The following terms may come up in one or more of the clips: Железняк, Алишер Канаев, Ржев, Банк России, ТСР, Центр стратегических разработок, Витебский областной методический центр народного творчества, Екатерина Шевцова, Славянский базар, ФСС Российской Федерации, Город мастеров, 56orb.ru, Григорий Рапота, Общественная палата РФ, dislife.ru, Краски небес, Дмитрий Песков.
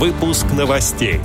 Выпуск новостей.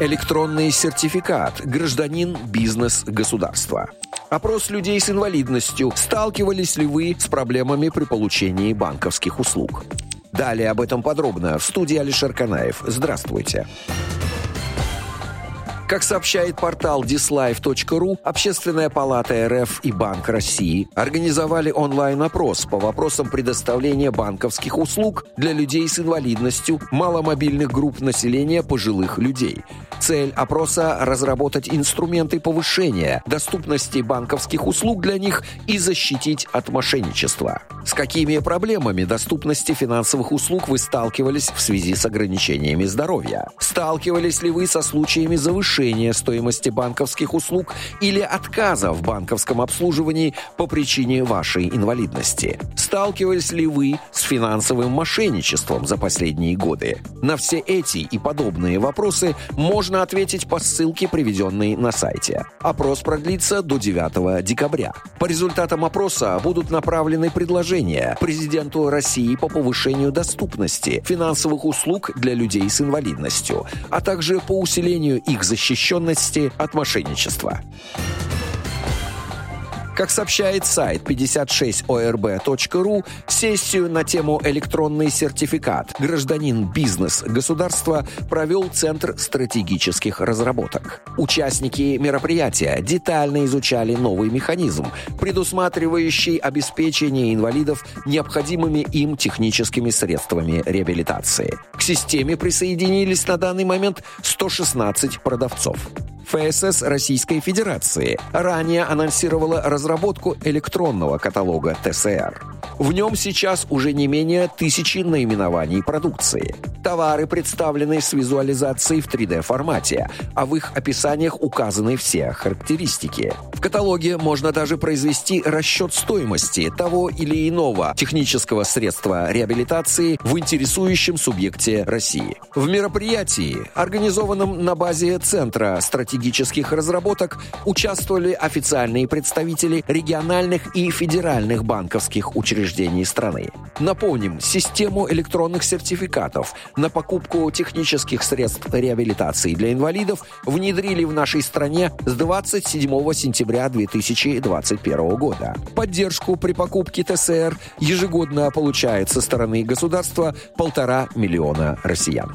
Электронный сертификат. Гражданин, бизнес, государство. Опрос людей с инвалидностью. Сталкивались ли вы с проблемами при получении банковских услуг? Далее об этом подробно в студии Алишер Канаев. Здравствуйте. Как сообщает портал dislife.ru, Общественная палата РФ и Банк России организовали онлайн-опрос по вопросам предоставления банковских услуг для людей с инвалидностью, маломобильных групп населения, пожилых людей. Цель опроса – разработать инструменты повышения доступности банковских услуг для них и защитить от мошенничества. С какими проблемами доступности финансовых услуг вы сталкивались в связи с ограничениями здоровья? Сталкивались ли вы со случаями завышения стоимости банковских услуг или отказа в банковском обслуживании по причине вашей инвалидности? Сталкивались ли вы с финансовым мошенничеством за последние годы? На все эти и подобные вопросы можно ответить по ссылке, приведенной на сайте. Опрос продлится до 9 декабря. По результатам опроса будут направлены предложения президенту России по повышению доступности финансовых услуг для людей с инвалидностью, а также по усилению их защищенности от мошенничества. Как сообщает сайт 56orb.ru, сессию на тему «Электронный сертификат. Гражданин, бизнес, государство» провел Центр стратегических разработок. Участники мероприятия детально изучали новый механизм, предусматривающий обеспечение инвалидов необходимыми им техническими средствами реабилитации. К системе присоединились на данный момент 116 продавцов. ФСС Российской Федерации ранее анонсировала разработку электронного каталога ТСР. В нем сейчас уже не менее 1000 наименований продукции. Товары представлены с визуализацией в 3D-формате, а в их описаниях указаны все характеристики. В каталоге можно даже произвести расчет стоимости того или иного технического средства реабилитации в интересующем субъекте России. В мероприятии, организованном на базе Центра стратегических разработок, участвовали официальные представители региональных и федеральных банковских учреждений страны. Напомним, систему электронных сертификатов на покупку технических средств реабилитации для инвалидов внедрили в нашей стране с 27 сентября 2021 года. Поддержку при покупке ТСР ежегодно получает со стороны государства 1,5 миллиона россиян.